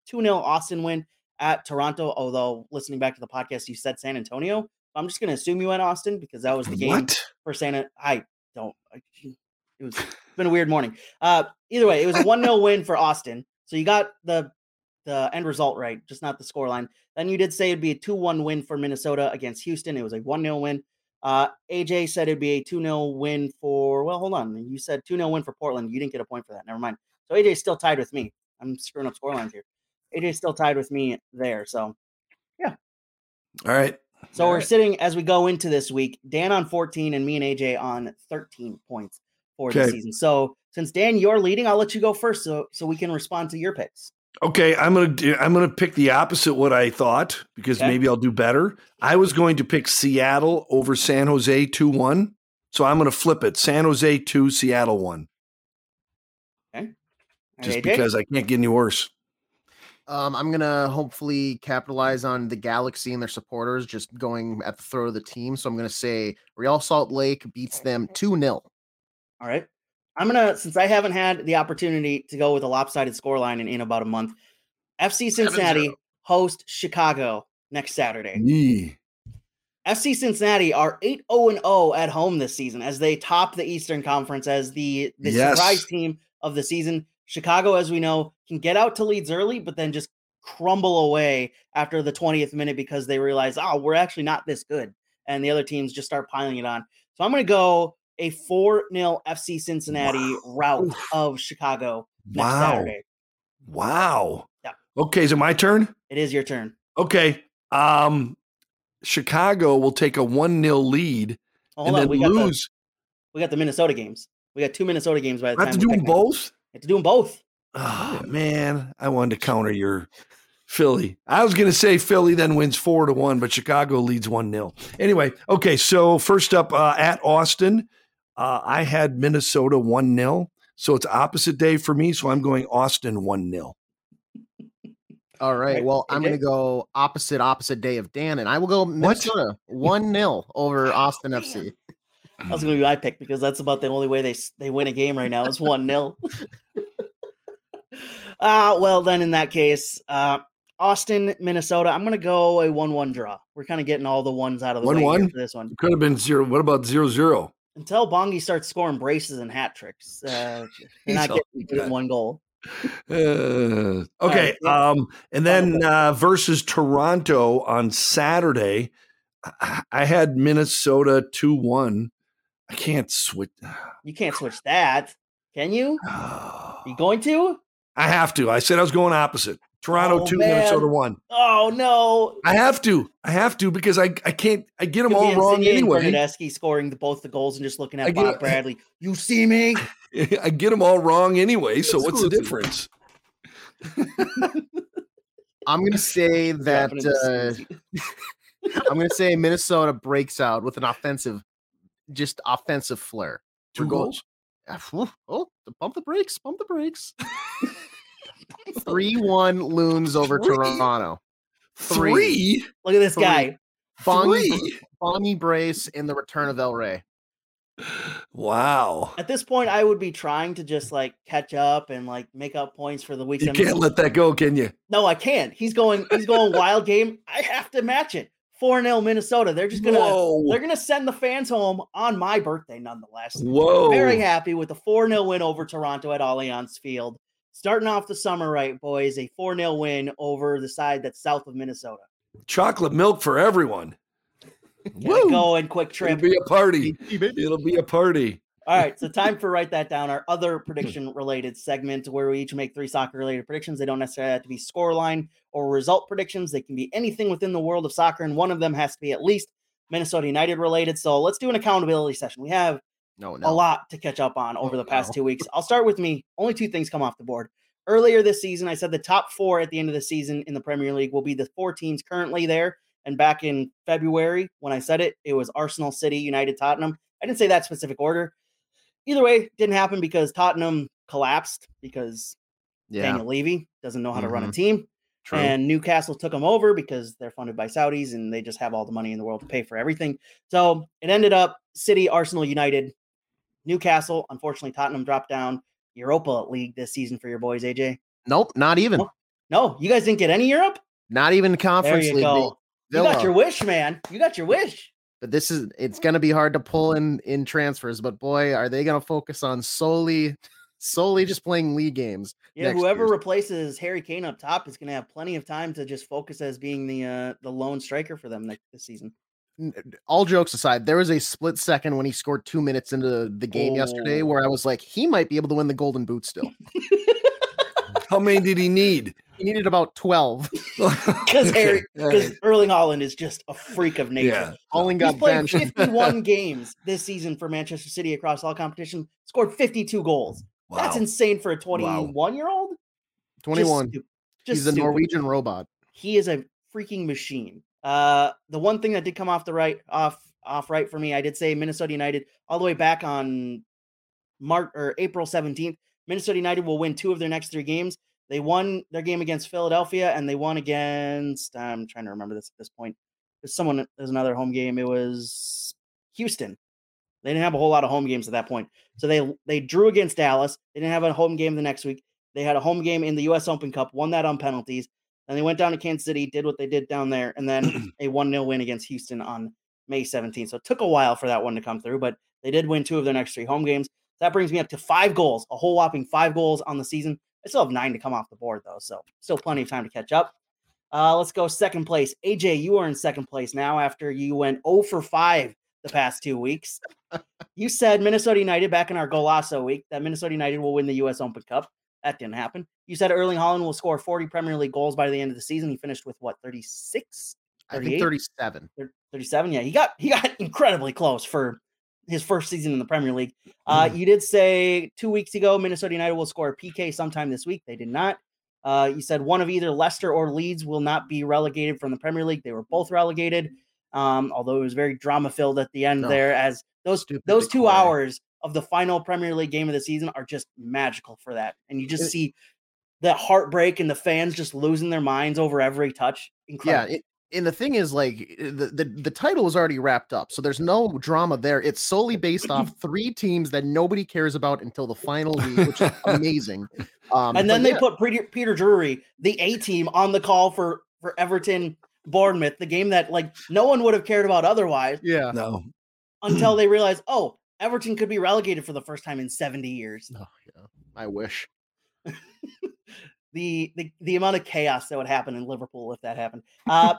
two nil Austin win at Toronto. Although listening back to the podcast, you said San Antonio. I'm just going to assume you went Austin because that was the game what? for Santa. I don't, I, it was it's been a weird morning. Uh, either way, it was a one nil win for Austin. So you got the, the end result right, just not the scoreline. Then you did say it'd be a two one win for Minnesota against Houston. It was a one nil win. Uh, A J said it'd be a two nil win for, well, hold on. You said two nil win for Portland. You didn't get a point for that. Never mind. So A J's still tied with me. I'm screwing up scorelines here. A J's still tied with me there. So yeah. All right. So All we're right. sitting as we go into this week, Dan on fourteen and me and A J on thirteen points for okay. the season. So since Dan, you're leading, I'll let you go first so so we can respond to your picks. Okay, I'm gonna do, I'm gonna pick the opposite what I thought because okay. maybe I'll do better. I was going to pick Seattle over San Jose two one, so I'm gonna flip it: San Jose two, Seattle one. Okay, All just right, because I can't get any worse. Um, I'm going to hopefully capitalize on the Galaxy and their supporters just going at the throat of the team. So I'm going to say Real Salt Lake beats them two nil. All right. I'm going to, since I haven't had the opportunity to go with a lopsided scoreline in, in about a month, F C Cincinnati host Chicago next Saturday. Yeah. F C Cincinnati are eight oh and oh at home this season as they top the Eastern Conference as the, the yes. surprise team of the season. Chicago, as we know, can get out to leads early, but then just crumble away after the twentieth minute because they realize, oh, we're actually not this good. And the other teams just start piling it on. So I'm going to go a four nil F C Cincinnati wow. route of Chicago next wow. Saturday. Wow. Yeah. Okay, is it my turn? It is your turn. Okay. Um, Chicago will take a one nil lead oh, and on. then we lose. Got the, we got the Minnesota games. We got two Minnesota games by the I time. Have to do both? Have to do them both. Oh, man, I wanted to counter your Philly. I was going to say Philly then wins four to one, but Chicago leads one nil. Anyway, okay, so first up uh, at Austin, uh, I had Minnesota one nil, so it's opposite day for me, so I'm going Austin one nil. All right, well, I'm going to go opposite, opposite day of Dan, and I will go Minnesota one nil over Austin F C. That was going to be my pick because that's about the only way they they win a game right now is one nil. Ah, uh, well, then in that case, uh, Austin, Minnesota, I'm going to go a one one draw. We're kind of getting all the ones out of the one, way one? for this one. It could have been zero. What about zero zero? Until Bongi starts scoring braces and hat tricks. Uh, they're not getting one goal. Uh, okay. Right. Um, and then uh, versus Toronto on Saturday, I, I had Minnesota two one. I can't switch. You can't switch that. Can you? Are you going to? I have to. I said I was going opposite. Toronto oh, two, man. Minnesota one. Oh no! I have to. I have to because I I can't. I get them all wrong anyway. Bernadeschi scoring the, both the goals and just looking at get, Bob Bradley. You see me? I get them all wrong anyway. So what's the difference? I'm gonna say that. Uh, I'm gonna say Minnesota breaks out with an offensive, just offensive flair. Two We're goals. Going, Oh, pump the brakes, pump the brakes. three one Loons over Three? Toronto. Three? Three? Look at this Three. guy. Bongi, Bongi Brace and the return of El Rey. Wow. At this point, I would be trying to just like catch up and like make up points for the weekend. You can't let that go, can you? No, I can't. He's going, he's going wild game. I have to match it. four nil Minnesota. They're just gonna Whoa. they're gonna send the fans home on my birthday, nonetheless. Whoa! Very happy with the four nil win over Toronto at Allianz Field. Starting off the summer right, boys. A four nil win over the side that's south of Minnesota. Chocolate milk for everyone. Woo. Go and quick trip. It'll be a party. It'll be a party. All right, so time for Write That Down, our other prediction-related segment where we each make three soccer-related predictions. They don't necessarily have to be scoreline or result predictions. They can be anything within the world of soccer, and one of them has to be at least Minnesota United-related. So let's do an accountability session. We have no, no. a lot to catch up on over no, the past no. two weeks. I'll start with me. Only two things come off the board. Earlier this season, I said the top four at the end of the season in the Premier League will be the four teams currently there And back in February, when I said it, it was Arsenal, City, United, Tottenham. I didn't say that specific order. Either way, didn't happen because Tottenham collapsed because yeah. Daniel Levy doesn't know how mm-hmm. to run a team. True. And Newcastle took them over because they're funded by Saudis and they just have all the money in the world to pay for everything. So it ended up City, Arsenal, United, Newcastle. Unfortunately, Tottenham dropped down Europa League this season for your boys, A J. Nope, not even. No, no you guys didn't get any Europe? Not even Conference League. Go. You got your wish, man. You got your wish. But this is, it's going to be hard to pull in, in transfers, but boy, are they going to focus on solely, solely just playing league games. Yeah. Whoever year. replaces Harry Kane up top is going to have plenty of time to just focus as being the, uh, the lone striker for them next, this season. All jokes aside, there was a split second when he scored two minutes into the game oh. yesterday where I was like, he might be able to win the Golden Boot still. How many did he need? He needed about twelve. Because Harry, because Erling Haaland is just a freak of nature. Yeah. Haaland got benched. He's played fifty-one games this season for Manchester City across all competition. Scored fifty-two goals. Wow. That's insane for a twenty-one-year-old. Wow. twenty-one. Just just He's a stupid. Norwegian robot. He is a freaking machine. Uh, the one thing that did come off the right, off, off right for me, I did say Minnesota United all the way back on March or April seventeenth. Minnesota United will win two of their next three games. They won their game against Philadelphia, and they won against, I'm trying to remember this at this point. There's someone, there's another home game. It was Houston. They didn't have a whole lot of home games at that point. So they they drew against Dallas. They didn't have a home game the next week. They had a home game in the U S Open Cup, won that on penalties. Then they went down to Kansas City, did what they did down there, and then a one nil win against Houston on May seventeenth. So it took a while for that one to come through, but they did win two of their next three home games. That brings me up to five goals, a whole whopping five goals on the season. I still have nine to come off the board, though, so still plenty of time to catch up. Uh, let's go second place. A J, you are in second place now after you went zero for five the past two weeks. You said Minnesota United back in our Golasso week that Minnesota United will win the U S Open Cup. That didn't happen. You said Erling Haaland will score forty Premier League goals by the end of the season. He finished with, what, thirty-six? I think thirty-seven. thirty-seven, yeah. He got, he got incredibly close for his first season in the Premier League. Uh, mm. You did say two weeks ago, Minnesota United will score a P K sometime this week. They did not. Uh, you said one of either Leicester or Leeds will not be relegated from the Premier League. They were both relegated. Um, although it was very drama filled at the end no. there as those, Stupid those two decline. hours of the final Premier League game of the season are just magical for that. And you just it, see the heartbreak and the fans just losing their minds over every touch. Incredible. Yeah. It, And the thing is, like, the, the, the title was already wrapped up, so there's no drama there. It's solely based off three teams that nobody cares about until the final week, which is amazing. Um, and then they yeah. put Peter, Peter Drury, the A-team, on the call for, for Everton Bournemouth, the game that, like, no one would have cared about otherwise. Yeah. No. Until they realize, oh, Everton could be relegated for the first time in seventy years. Oh, yeah. I wish. The, the the amount of chaos that would happen in Liverpool if that happened. Uh,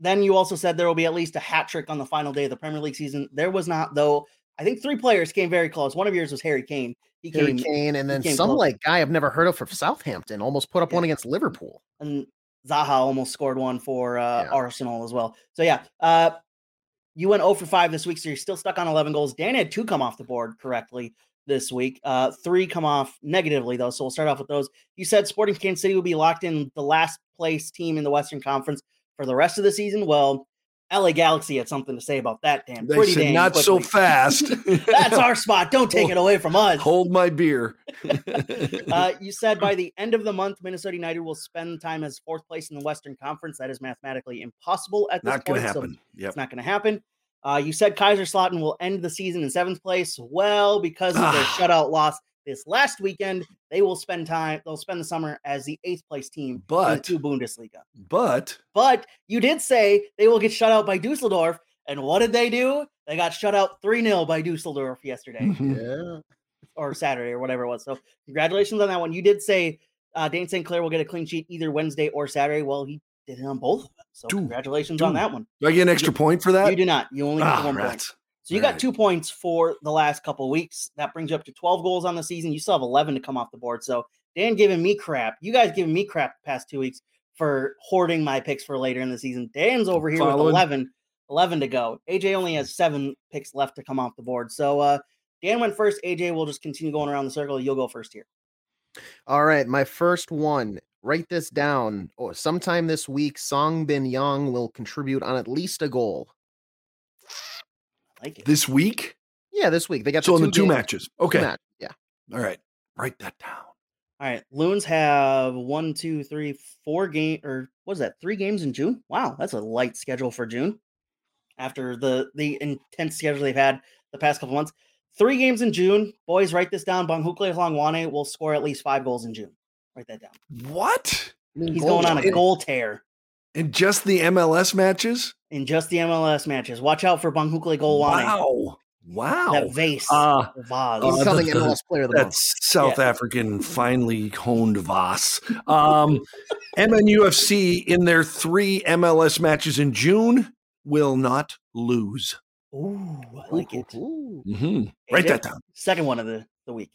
then you also said there will be at least a hat trick on the final day of the Premier League season. There was not, though. I think three players came very close. One of yours was Harry Kane. He Harry came, Kane, and then some close. like guy I've never heard of for Southampton almost put up yeah. one against Liverpool. And Zaha almost scored one for uh, yeah. Arsenal as well. So, yeah, uh, you went zero for five this week, so you're still stuck on eleven goals. Dan had two come off the board correctly this week. Uh, three come off negatively, though, so we'll start off with those. You said Sporting Kansas City will be locked in the last place team in the Western Conference for the rest of the season. Well, L A Galaxy had something to say about that, Dan. They Pretty said, dang not quickly. So fast. That's our spot. Don't take hold, it away from us. Hold my beer. uh, you said by the end of the month, Minnesota United will spend time as fourth place in the Western Conference. That is mathematically impossible at this not point. Not going to happen. So yep. It's not going to happen. Uh, you said Kaiserslautern will end the season in seventh place. Well, because of their shutout loss this last weekend, they will spend time. They'll spend the summer as the eighth place team but, in the Bundesliga. But, but you did say they will get shut out by Dusseldorf. And what did they do? They got shut out three nil by Dusseldorf yesterday yeah. or Saturday or whatever it was. So congratulations on that one. You did say uh, Dane Saint Clair will get a clean sheet either Wednesday or Saturday. Well, he did it on both of them. So two, congratulations two. on that one. Do I get an extra you, point for that? You do not. You only get ah, one rats. point. So you All got right. two points for the last couple of weeks. That brings you up to twelve goals on the season. You still have eleven to come off the board. So Dan giving me crap. You guys giving me crap the past two weeks for hoarding my picks for later in the season. Dan's over here Following. with eleven, eleven to go. A J only has seven picks left to come off the board. So uh, Dan went first. A J will just continue going around the circle. You'll go first here. All right. My first one. write this down. Oh, sometime this week, Song Bin Yang will contribute on at least a goal. Like it. This week? Yeah, this week. They got so the on two the two games. matches. Okay. Two matches. Yeah. All right. Write that down. All right. Loons have one, two, three, four game or what is that? Three games in June? Wow, that's a light schedule for June. After the the intense schedule they've had the past couple months. Three games in June. Boys, write this down. Bongokuhle Hlongwane will score at least five goals in June. Write that down. What? He's goal going on a in, goal tear. In just the M L S matches? In just the M L S matches. Watch out for Bongokuhle Hlongwane. Wow. Wow. That vase. Uh, Vaz. Uh, He's selling the, M L S player of the month. South yeah. African finely honed Voss. Um, M N U F C in their three M L S matches in June will not lose. Ooh, I like it. Mm-hmm. Write that down. Second one of the, the week.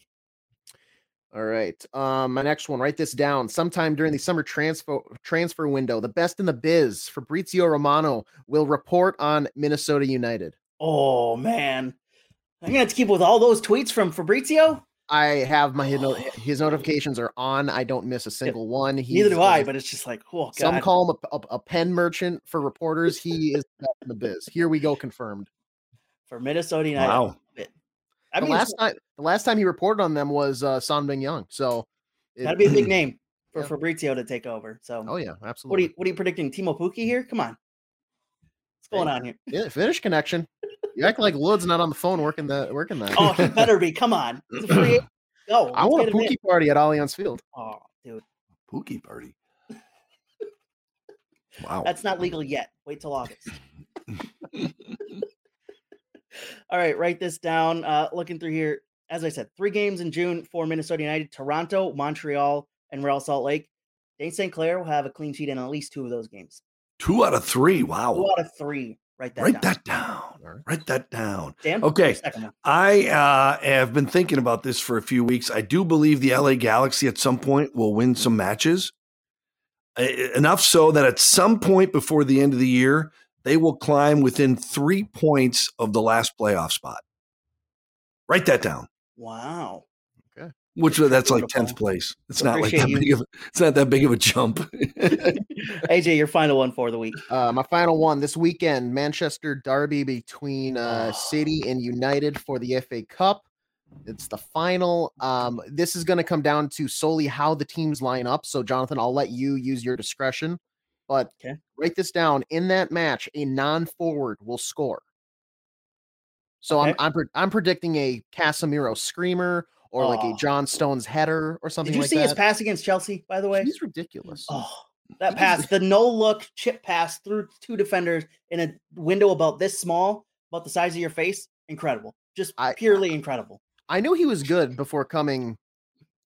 All right. Um, my next one, write this down. Sometime during the summer transfer transfer window, the best in the biz, Fabrizio Romano, will report on Minnesota United. Oh, man. I'm going to have to keep with all those tweets from Fabrizio. I have my oh. his notifications are on. I don't miss a single one. He's, Neither do I, but it's just like, oh, God. Some call him a, a, a pen merchant for reporters. He is the best in the biz. Here we go, confirmed. For Minnesota United. Wow. I mean, the last time the last time he reported on them was uh, Son Bing-Young. So it, that'd be a big name for yeah. Fabrizio to take over. So oh yeah, absolutely. What are you what are you predicting? Timo Pukki here? Come on. What's going hey, on here? Yeah, Finnish connection. You act like Lud's not on the phone working that working that. Oh, he better be. Come on. He's a free Go. I want a Pukki party at Allianz Field. Oh, dude. Pukki party. Wow. That's not legal yet. Wait till August. All right, write this down. Uh, looking through here, as I said, three games in June for Minnesota United, Toronto, Montreal, and Real Salt Lake. Dane Saint Clair will have a clean sheet in at least two of those games. Two out of three. Wow. Two out of three. Write that write down. That down. Right. Write that down. Dan, okay. I uh, have been thinking about this for a few weeks. I do believe the L A Galaxy at some point will win some matches. Enough so that at some point before the end of the year, they will climb within three points of the last playoff spot. Write that down. Wow. Okay. Which that's, that's like tenth place. It's not like that you. big of it's not that big of a jump. A J, your final one for the week. Uh, my final one this weekend: Manchester derby between uh, City and United for the F A Cup. It's the final. Um, this is going to come down to solely how the teams line up. So, Jonathan, I'll let you use your discretion. But okay. Write this down. In that match, a non-forward will score. So okay. I'm I'm, pre- I'm predicting a Casemiro screamer or oh. like a John Stones header or something like that. Did you like see that. His pass against Chelsea, by the way? He's ridiculous. Oh, that pass, the no-look chip pass through two defenders in a window about this small, about the size of your face. Incredible. Just I, purely incredible. I knew he was good before coming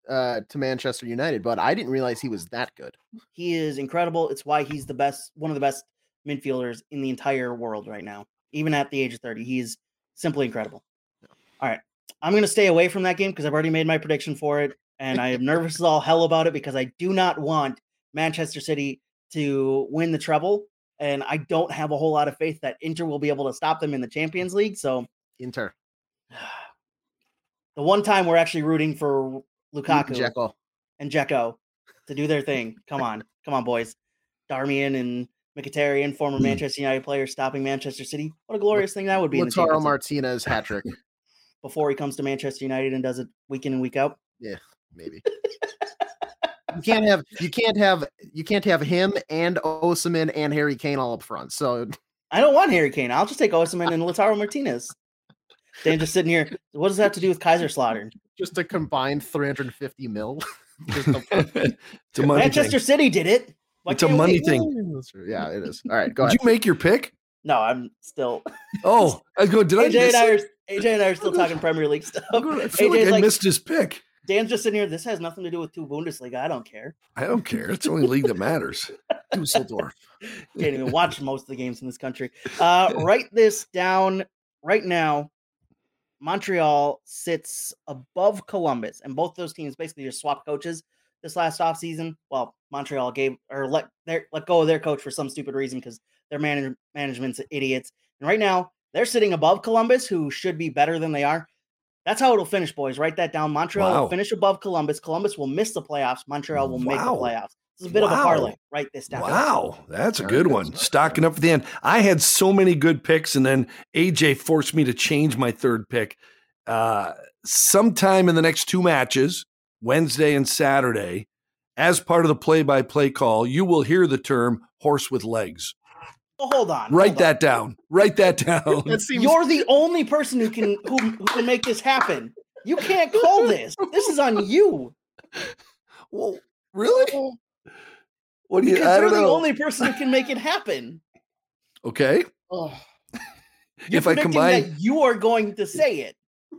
Uh, to Manchester United, but I didn't realize he was that good. He is incredible. It's why he's the best, one of the best midfielders in the entire world right now. Even at the age of thirty, he's simply incredible. All right, I'm going to stay away from that game because I've already made my prediction for it, and I am nervous as all hell about it because I do not want Manchester City to win the treble, and I don't have a whole lot of faith that Inter will be able to stop them in the Champions League. So Inter, the one time we're actually rooting for Lukaku Dzeko. and Dzeko to do their thing. Come on. Come on, boys. Darmian and Mkhitaryan, former mm. Manchester United players, stopping Manchester City. What a glorious thing that would be. Lautaro Martinez hat trick. Before he comes to Manchester United and does it week in and week out. Yeah, maybe. you can't have you can't have you can't have him and Osimhen and Harry Kane all up front. So I don't want Harry Kane. I'll just take Osimhen and Lautaro Martinez. Dan just sitting here. What does that have to do with Kaiserslautern? Just a combined three hundred fifty mil. Just a- it's a money Manchester thing. City did it. Why it's a money thing. Win? Yeah, it is. All right, go did ahead. Did you make your pick? No, I'm still. Oh, I go. Did A J I? And I are, A J and I are still talking Premier League stuff. I feel like I like, missed his pick. Dan's just sitting here. This has nothing to do with two Bundesliga. I don't care. I don't care. It's the only league that matters. Dusseldorf. Can't even watch most of the games in this country. Uh, write this down right now. Montreal sits above Columbus, and both those teams basically just swapped coaches this last offseason. Well, Montreal gave or let their, let go of their coach for some stupid reason because their man, management's idiots. And right now, they're sitting above Columbus, who should be better than they are. That's how it'll finish, boys. Write that down. Montreal wow. will finish above Columbus. Columbus will miss the playoffs. Montreal will wow. make the playoffs. This is a bit wow. of a parlay. Write this down. Wow, that's a good one. Stocking up for the end. I had so many good picks, and then A J forced me to change my third pick. Uh, sometime in the next two matches, Wednesday and Saturday, as part of the play-by-play call, you will hear the term horse with legs. Well, hold on. Write hold that on. down. Write that down. That seems- You're the only person who can who, who can make this happen. You can't call this. This is on you. Well, really? Well, What do you, because I don't you're know. the only person who can make it happen. Okay. Oh. If I combine, that you are going to say it.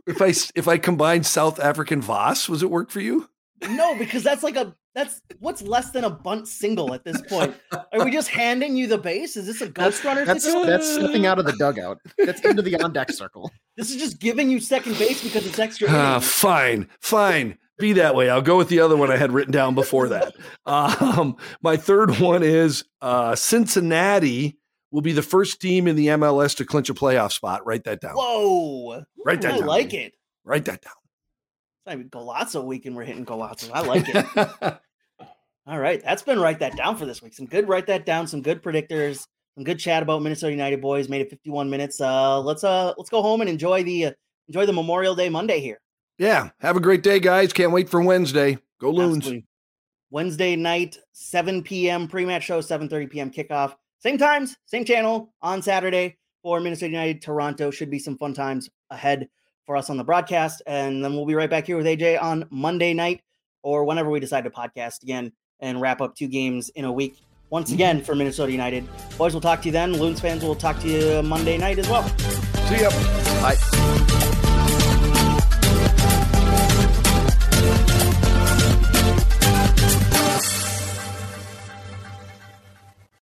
If I if I combine South African Voss, was it work for you? No, because that's like a that's what's less than a bunt single at this point. Are we just handing you the base? Is this a ghost runner? That's situation? That's slipping out of the dugout. That's into the on deck circle. This is just giving you second base because it's extra. Ah, uh, fine, fine. Be that way. I'll go with the other one I had written down before that. Um, my third one is uh, Cincinnati will be the first team in the M L S to clinch a playoff spot. Write that down. Whoa. Write that I down. I like it. Write that down. It's not even Golazzo weekend. We're hitting Golazzo. I like it. All right. That's been Write That Down for this week. Some good Write That Down, some good predictors, some good chat about Minnesota United boys. Made it fifty-one minutes. Uh, let's uh, let's go home and enjoy the uh, enjoy the Memorial Day Monday here. Yeah, have a great day, guys. Can't wait for Wednesday. Go Loons. Absolutely. Wednesday night, seven p.m. pre-match show, seven thirty p.m. kickoff. Same times, same channel on Saturday for Minnesota United, Toronto. Should be some fun times ahead for us on the broadcast. And then we'll be right back here with A J on Monday night or whenever we decide to podcast again and wrap up two games in a week. Once again, for Minnesota United. Boys, we'll talk to you then. Loons fans, we'll talk to you Monday night as well. See ya. Bye.